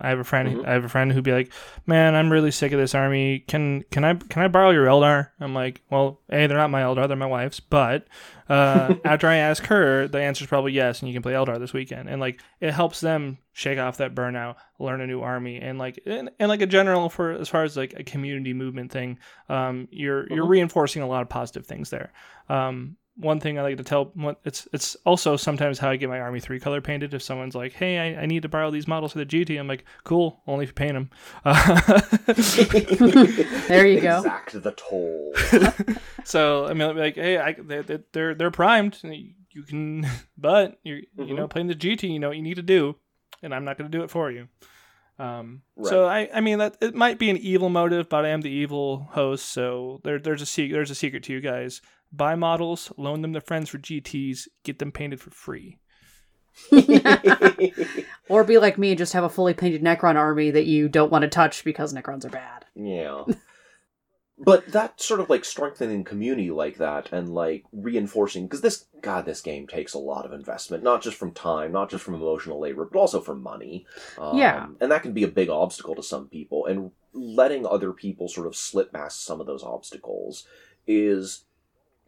have a friend who'd be like, man, I'm really sick of this army. Can I borrow your Eldar? I'm like, well, A, they're not my Eldar, they're my wife's. But after I ask her, the answer's probably yes, and you can play Eldar this weekend. And like it helps them shake off that burnout, learn a new army, and a general for as far as like a community movement thing. You're reinforcing a lot of positive things there. One thing I like to tell, it's also sometimes how I get my Army 3 color painted. If someone's like, hey, I need to borrow these models for the GT, I'm like, cool, only if you paint them. There you go. Exact the toll. So, I mean, like, hey, they're primed. You can, but, you know, playing the GT, you know what you need to do, and I'm not going to do it for you. Right. So I mean that it might be an evil motive, but I am the evil host. So there's a secret to you guys. Buy models, loan them to friends for GTs, get them painted for free. Or be like me and just have a fully painted Necron army that you don't want to touch because Necrons are bad. Yeah. But that sort of like strengthening community like that and like reinforcing, because this game takes a lot of investment, not just from time, not just from emotional labor, but also from money. And that can be a big obstacle to some people, and letting other people sort of slip past some of those obstacles is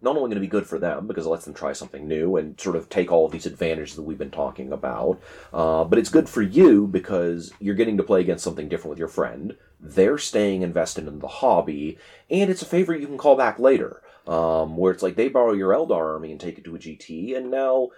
not only going to be good for them because it lets them try something new and sort of take all of these advantages that we've been talking about, but it's good for you because you're getting to play against something different with your friend. They're staying invested in the hobby, and it's a favor you can call back later, where it's like they borrow your Eldar army and take it to a GT, and now,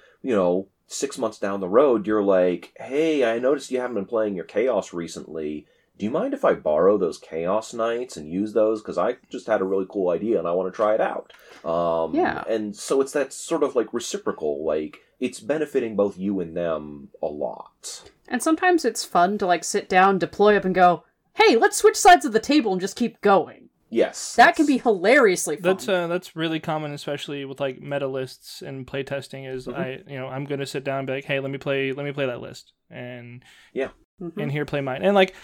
6 months down the road, you're like, hey, I noticed you haven't been playing your Chaos recently. do you mind if I borrow those Chaos Knights and use those? Because I just had a really cool idea and I want to try it out. Yeah. And so it's that sort of, like, reciprocal, like, it's benefiting both you and them a lot. And sometimes it's fun to, like, sit down, deploy up, and go, hey, let's switch sides of the table and just keep going. Yes. That can be hilariously fun. That's really common, especially with, like, meta lists and playtesting, is I'm going to sit down and be like, hey, let me play that list. And yeah. Mm-hmm. And here, play mine. And, like,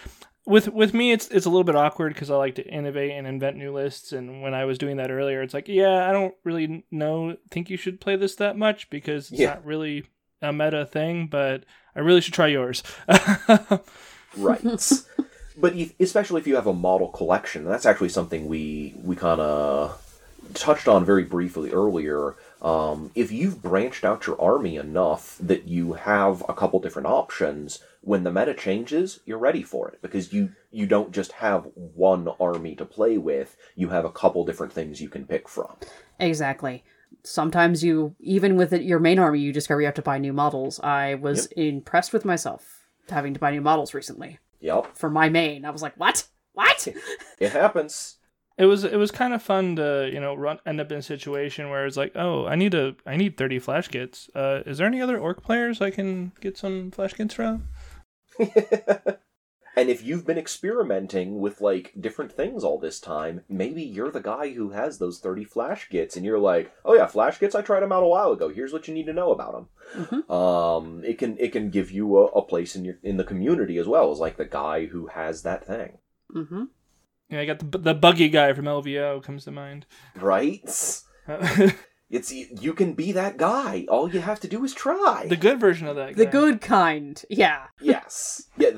with me, it's a little bit awkward because I like to innovate and invent new lists. And when I was doing that earlier, it's like, yeah, I don't really think you should play this that much because it's not really a meta thing, but I really should try yours. Right. But especially if you have a model collection, that's actually something we kind of touched on very briefly earlier. If you've branched out your army enough that you have a couple different options, when the meta changes, you're ready for it. Because you don't just have one army to play with, you have a couple different things you can pick from. Exactly. Sometimes even with your main army, you discover you have to buy new models. I was impressed with myself having to buy new models recently. Yep. For my main. I was like, what? It happens. It was kind of fun to, end up in a situation where it's like, oh, I need 30 flash kits. Is there any other Orc players I can get some flash kits from? And if you've been experimenting with, like, different things all this time, maybe you're the guy who has those 30 flash kits, and you're like, oh yeah, flash kits, I tried them out a while ago. Here's what you need to know about them. Mm-hmm. It can give you a place in the community as well as, like, the guy who has that thing. Mm-hmm. Yeah, I got the buggy guy from LVO comes to mind. Right? It's you can be that guy. All you have to do is try. The good version of that guy. The good kind, yeah. Yes. Yeah,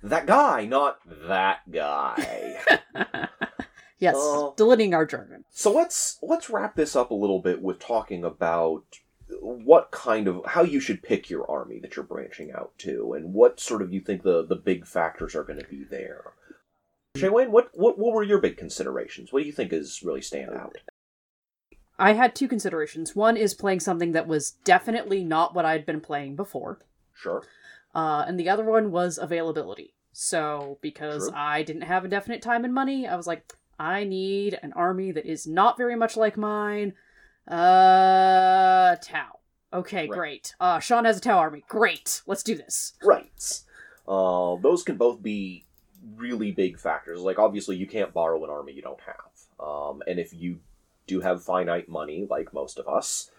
that guy, not that guy. Yes, deleting our jargon. So let's wrap this up a little bit with talking about how you should pick your army that you're branching out to, and what sort of you think the big factors are going to be there. Shaylin, what were your big considerations? What do you think is really stand out? I had two considerations. One is playing something that was definitely not what I'd been playing before. Sure. And the other one was availability. So, because I didn't have a definite time and money, I was like, I need an army that is not very much like mine. Tau. Okay, Great. Sean has a Tau army. Great. Let's do this. Right. Those can both be really big factors. Like, obviously, you can't borrow an army you don't have. And if you do have finite money, like most of us,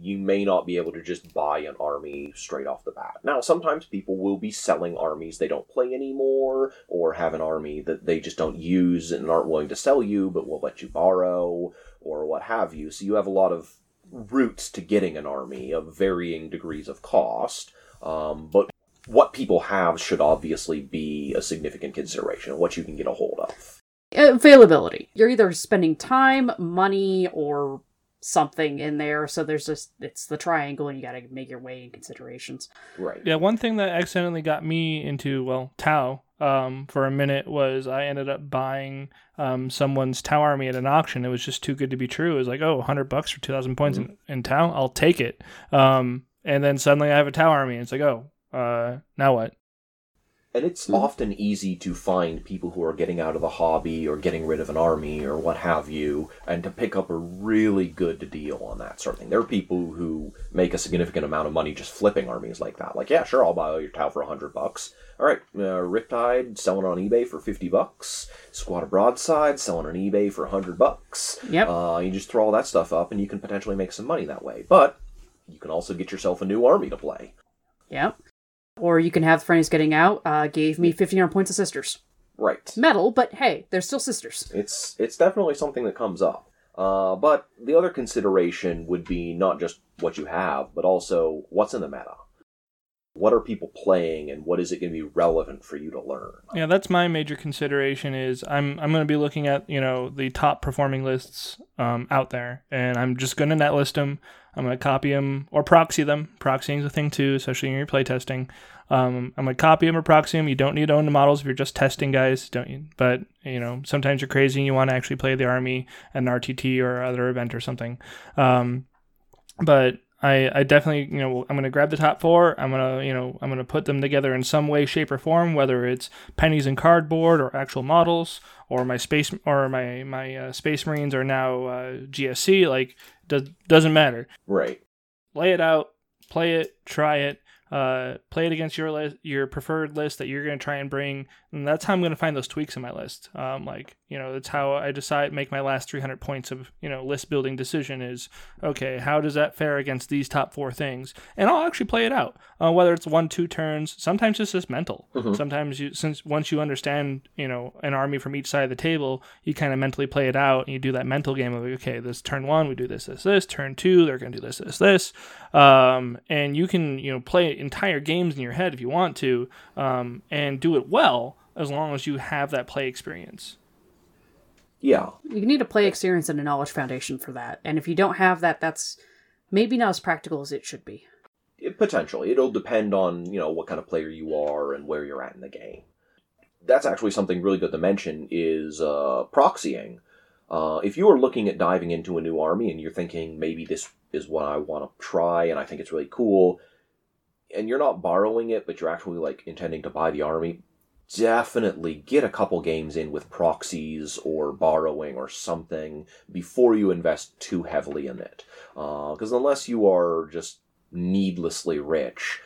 you may not be able to just buy an army straight off the bat. Now, sometimes people will be selling armies they don't play anymore, or have an army that they just don't use and aren't willing to sell you, but will let you borrow, or what have you. So you have a lot of routes to getting an army of varying degrees of cost, but what people have should obviously be a significant consideration, what you can get a hold of. Availability. You're either spending time, money, or something in there, so there's just, it's the triangle, and you gotta make your way in considerations. Right. Yeah, one thing that accidentally got me into, Tau, for a minute, was I ended up buying someone's Tau army at an auction. It was just too good to be true. It was like, oh, $100 for 2,000 points in Tau? I'll take it. And then suddenly I have a Tau army, and it's like, oh, now what? And it's often easy to find people who are getting out of the hobby or getting rid of an army or what have you, and to pick up a really good deal on that sort of thing. There are people who make a significant amount of money just flipping armies like that. Like, yeah, sure, I'll buy all your Tau for $100. All right, Riptide, selling on eBay for $50. Squad of Broadside, selling on eBay for $100. Yep. You just throw all that stuff up, and you can potentially make some money that way. But you can also get yourself a new army to play. Yep. Or you can have friends getting out, gave me 1,500 points of sisters. Right. Metal, but hey, they're still sisters. It's definitely something that comes up. But the other consideration would be not just what you have, but also what's in the meta. What are people playing, and what is it going to be relevant for you to learn? Yeah, that's my major consideration, is I'm going to be looking at, the top performing lists out there, and I'm just going to net list them. I'm going to copy them or proxy them. Proxying is a thing too, especially in your playtesting. I'm going to copy them or proxy them. You don't need to own the models if you're just testing, guys. Don't you? But, sometimes you're crazy and you want to actually play the army at an RTT or other event or something. But I definitely, you know, I'm going to grab the top four. I'm going to put them together in some way, shape, or form, whether it's pennies and cardboard or actual models or my Space Marines are now GSC. Like, doesn't matter. Right. Lay it out, play it, try it. Play it against your list, your preferred list that you're going to try and bring, and that's how I'm going to find those tweaks in my list. That's how I decide, make my last 300 points of, list building decision is, okay, how does that fare against these top four things? And I'll actually play it out, whether it's 1-2 turns. Sometimes it's just mental. Mm-hmm. Sometimes once you understand, an army from each side of the table, you kind of mentally play it out, and you do that mental game of, okay, this turn one, we do this, turn two, they're going to do this. And you can, play it entire games in your head if you want to, and do it well as long as you have that play experience. Yeah. You need a play experience and a knowledge foundation for that. And if you don't have that, that's maybe not as practical as it should be. Potentially. It'll depend on, what kind of player you are and where you're at in the game. That's actually something really good to mention is proxying. If you are looking at diving into a new army and you're thinking maybe this is what I want to try and I think it's really cool, and you're not borrowing it, but you're actually, intending to buy the army, definitely get a couple games in with proxies or borrowing or something before you invest too heavily in it. Because unless you are just needlessly rich,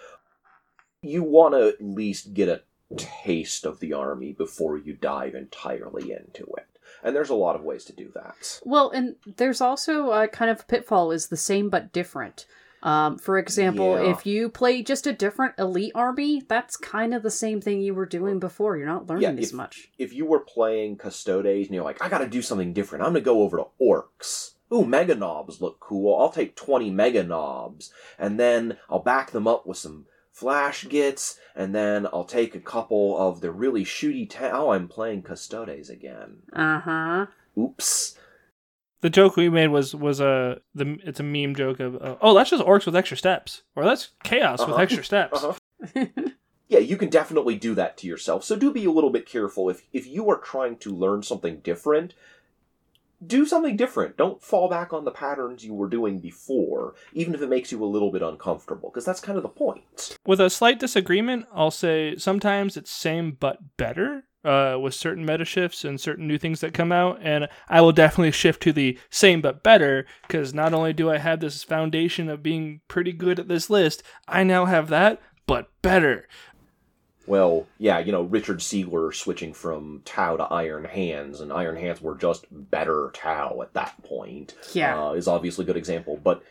you want to at least get a taste of the army before you dive entirely into it. And there's a lot of ways to do that. Well, and there's also kind of a pitfall is the same but different. For example, If you play just a different elite army, that's kind of the same thing you were doing before. You're not learning as much. If you were playing Custodes and you're like, I gotta do something different. I'm gonna go over to Orcs. Ooh, Mega Knobs look cool. I'll take 20 Mega Knobs. And then I'll back them up with some Flash Gits. And then I'll take a couple of the really shooty... I'm playing Custodes again. Uh-huh. Oops. The joke we made was a meme joke of that's just Orcs with extra steps, or that's Chaos with extra steps. Uh-huh. Yeah, you can definitely do that to yourself. So do be a little bit careful if you are trying to learn something different. Do something different. Don't fall back on the patterns you were doing before, even if it makes you a little bit uncomfortable, because that's kind of the point. With a slight disagreement, I'll say sometimes it's same but better. With certain meta shifts and certain new things that come out, and I will definitely shift to the same but better, because not only do I have this foundation of being pretty good at this list, I now have that, but better. Well, yeah, Richard Siegler switching from Tau to Iron Hands, and Iron Hands were just better Tau at that point, is obviously a good example, but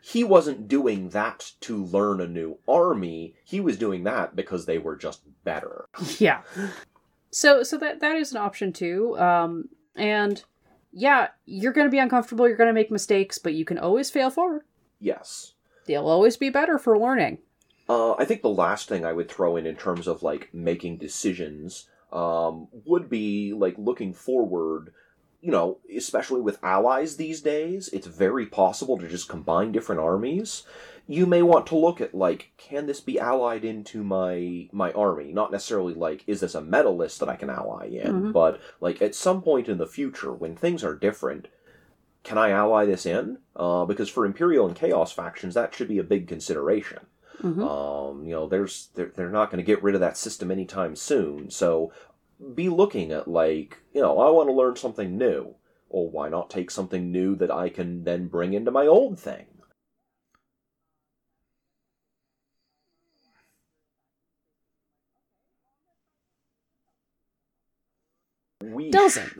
he wasn't doing that to learn a new army, he was doing that because they were just better. Yeah. So that is an option too. You're going to be uncomfortable, you're going to make mistakes, but you can always fail forward. Yes. They'll always be better for learning. I think the last thing I would throw in terms of, making decisions, would be, looking forward, especially with allies these days, it's very possible to just combine different armies. You may want to look at, can this be allied into my army? Not necessarily, is this a meta list that I can ally in? Mm-hmm. But, at some point in the future, when things are different, can I ally this in? Because for Imperial and Chaos factions, that should be a big consideration. Mm-hmm. They're not going to get rid of that system anytime soon. So be looking at, I want to learn something new. Well, why not take something new that I can then bring into my old thing?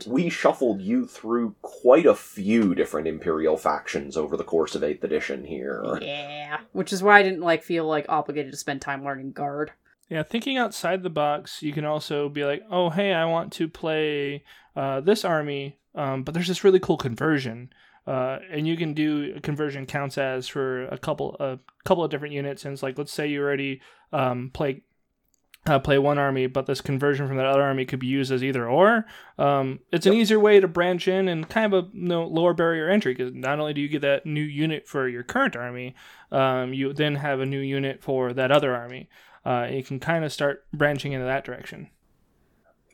We shuffled you through quite a few different Imperial factions over the course of 8th edition here. Yeah, which is why I didn't feel obligated to spend time learning Guard. Yeah, thinking outside the box, you can also be I want to play this army, but there's this really cool conversion. And you can do conversion counts as for a couple of different units, and it's let's say you already play one army, but this conversion from that other army could be used as either or. It's an easier way to branch in and kind of a lower barrier entry, because not only do you get that new unit for your current army, you then have a new unit for that other army. You can kind of start branching into that direction.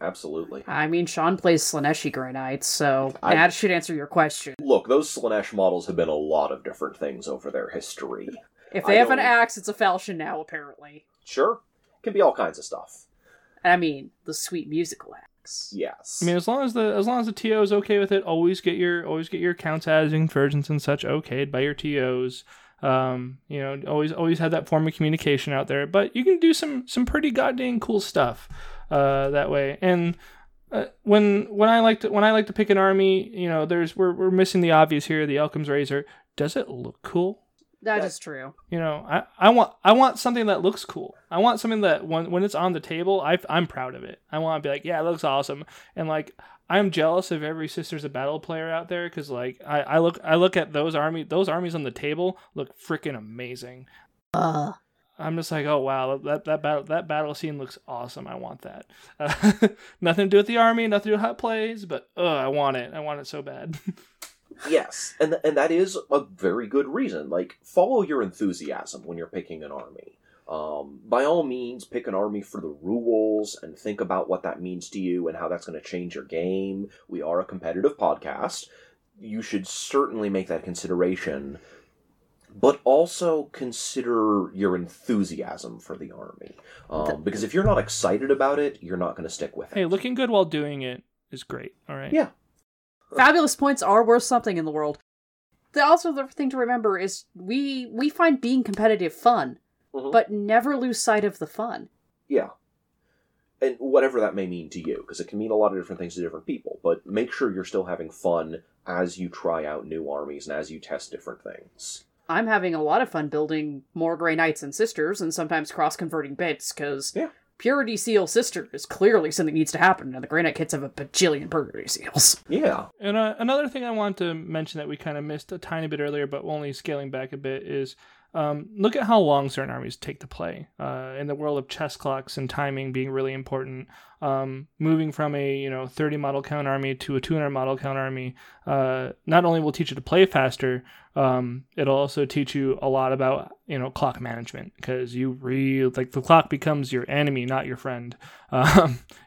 Absolutely. I mean, Sean plays Slaneshi Grey Knights, so that should answer your question. Look, those Slanesh models have been a lot of different things over their history. If they have an axe, it's a falchion now, apparently. Sure. Can be all kinds of stuff. I mean, the sweet musical axe. Yes. I mean, as long as the TO is okay with it, always get your counts, adds, conversions, and such okayed by your TOs. Always have that form of communication out there. But you can do some pretty goddamn cool stuff that way. And when I like to pick an army, we're missing the obvious here, the Elkham's Razor. Does it look cool? That is true. I want something that looks cool. I want something that when it's on the table, I'm proud of it. I want to be like, yeah, it looks awesome. And like, I'm jealous of every Sisters of Battle player out there because like I look at those armies on the table look freaking amazing. I'm just like, oh wow, that battle scene looks awesome. I want that. Nothing to do with the army, nothing to do with how it plays, but I want it. I want it so bad. Yes, and that is a very good reason. Like, follow your enthusiasm when you're picking an army. By all means, pick an army for the rules and think about what that means to you and how that's going to change your game. We are a competitive podcast. You should certainly make that consideration, but also consider your enthusiasm for the army. Because if you're not excited about it, you're not going to stick with it. Hey, looking good while doing it is great, all right? Yeah. Fabulous points are worth something in the world. The thing to remember is we find being competitive fun, mm-hmm. but never lose sight of the fun. Yeah. And whatever that may mean to you, because it can mean a lot of different things to different people, but make sure you're still having fun as you try out new armies and as you test different things. I'm having a lot of fun building more Grey Knights and Sisters and sometimes cross-converting bits, because Purity Seal Sister is clearly something that needs to happen, and the Grey Knight kids have a bajillion Purity Seals. Yeah. And another thing I want to mention that we kind of missed a tiny bit earlier, but only scaling back a bit, is look at how long certain armies take to play. In the world of chess clocks and timing being really important, moving from a 30 model count army to a 200 model count army, not only will teach you to play faster, it'll also teach you a lot about clock management, because the clock becomes your enemy, not your friend,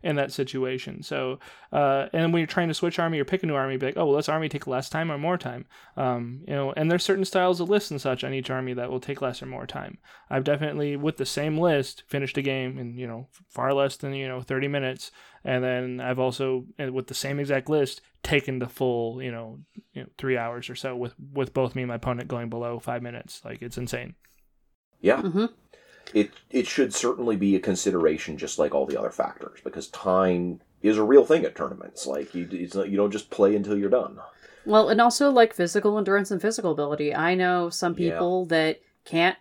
in that situation. So and when you're trying to switch army or pick a new army, be like, oh well, this army take less time or more time, and there's certain styles of lists and such on each army that will take less or more time. I've definitely with the same list finished a game in far less than 30 minutes, and then I've also with the same exact list taken the full 3 hours or so with both me and my opponent going below 5 minutes. Like, it's insane. Yeah. Mm-hmm. It should certainly be a consideration, just like all the other factors, because time is a real thing at tournaments. Like, you don't just play until you're done. Well, and also like physical endurance and physical ability. I know some people that can't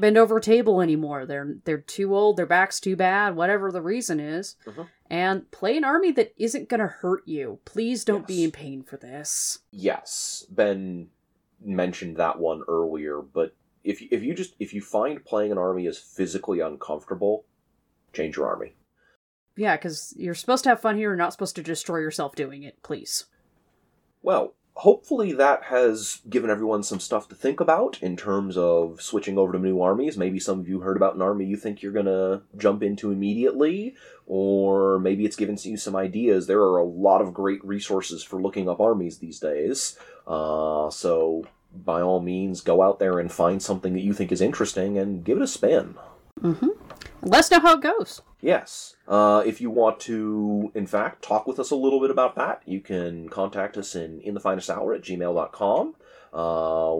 bend over a table anymore. They're too old, their back's too bad, whatever the reason is. Mm-hmm. And play an army that isn't going to hurt you. Please don't be in pain for this. Yes, Ben mentioned that one earlier, but if you find playing an army is physically uncomfortable, change your army. Yeah, because you're supposed to have fun here. You're not supposed to destroy yourself doing it, please. Well, hopefully that has given everyone some stuff to think about in terms of switching over to new armies. Maybe some of you heard about an army you think you're going to jump into immediately, or maybe it's given you some ideas. There are a lot of great resources for looking up armies these days, so by all means, go out there and find something that you think is interesting and give it a spin. Mm-hmm. Let us know how it goes. Yes. If you want to, in fact, talk with us a little bit about that, you can contact us in thefinesthour@gmail.com.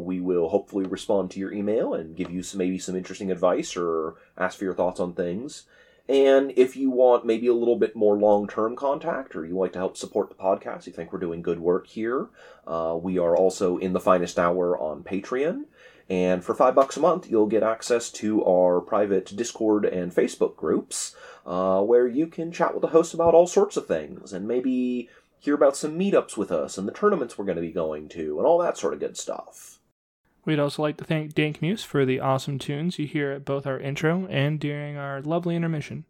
We will hopefully respond to your email and give you maybe some interesting advice or ask for your thoughts on things. And if you want maybe a little bit more long-term contact, or you like to help support the podcast, you think we're doing good work here, we are also In the Finest Hour on Patreon. And for $5 a month, you'll get access to our private Discord and Facebook groups, where you can chat with the hosts about all sorts of things, and maybe hear about some meetups with us and the tournaments we're going to be going to, and all that sort of good stuff. We'd also like to thank Dank Muse for the awesome tunes you hear at both our intro and during our lovely intermission.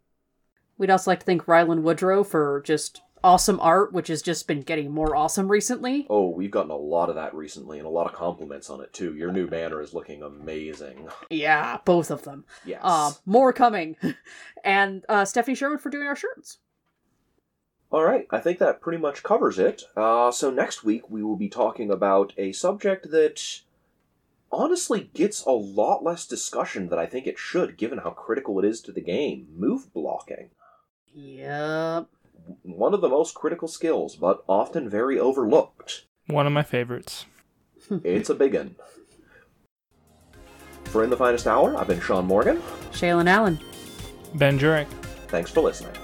We'd also like to thank Rylan Woodrow for just awesome art, which has just been getting more awesome recently. Oh, we've gotten a lot of that recently, and a lot of compliments on it, too. Your new banner is looking amazing. Yeah, both of them. Yes. More coming. And Stephanie Sherwood for doing our shirts. All right, I think that pretty much covers it. So next week we will be talking about a subject that honestly gets a lot less discussion than I think it should, given how critical it is to the game. Move blocking. Yep. One of the most critical skills, but often very overlooked. One of my favorites. It's a big one. For In the Finest Hour, I've been Sean Morgan. Shaylin Allen. Ben Jurek. Thanks for listening.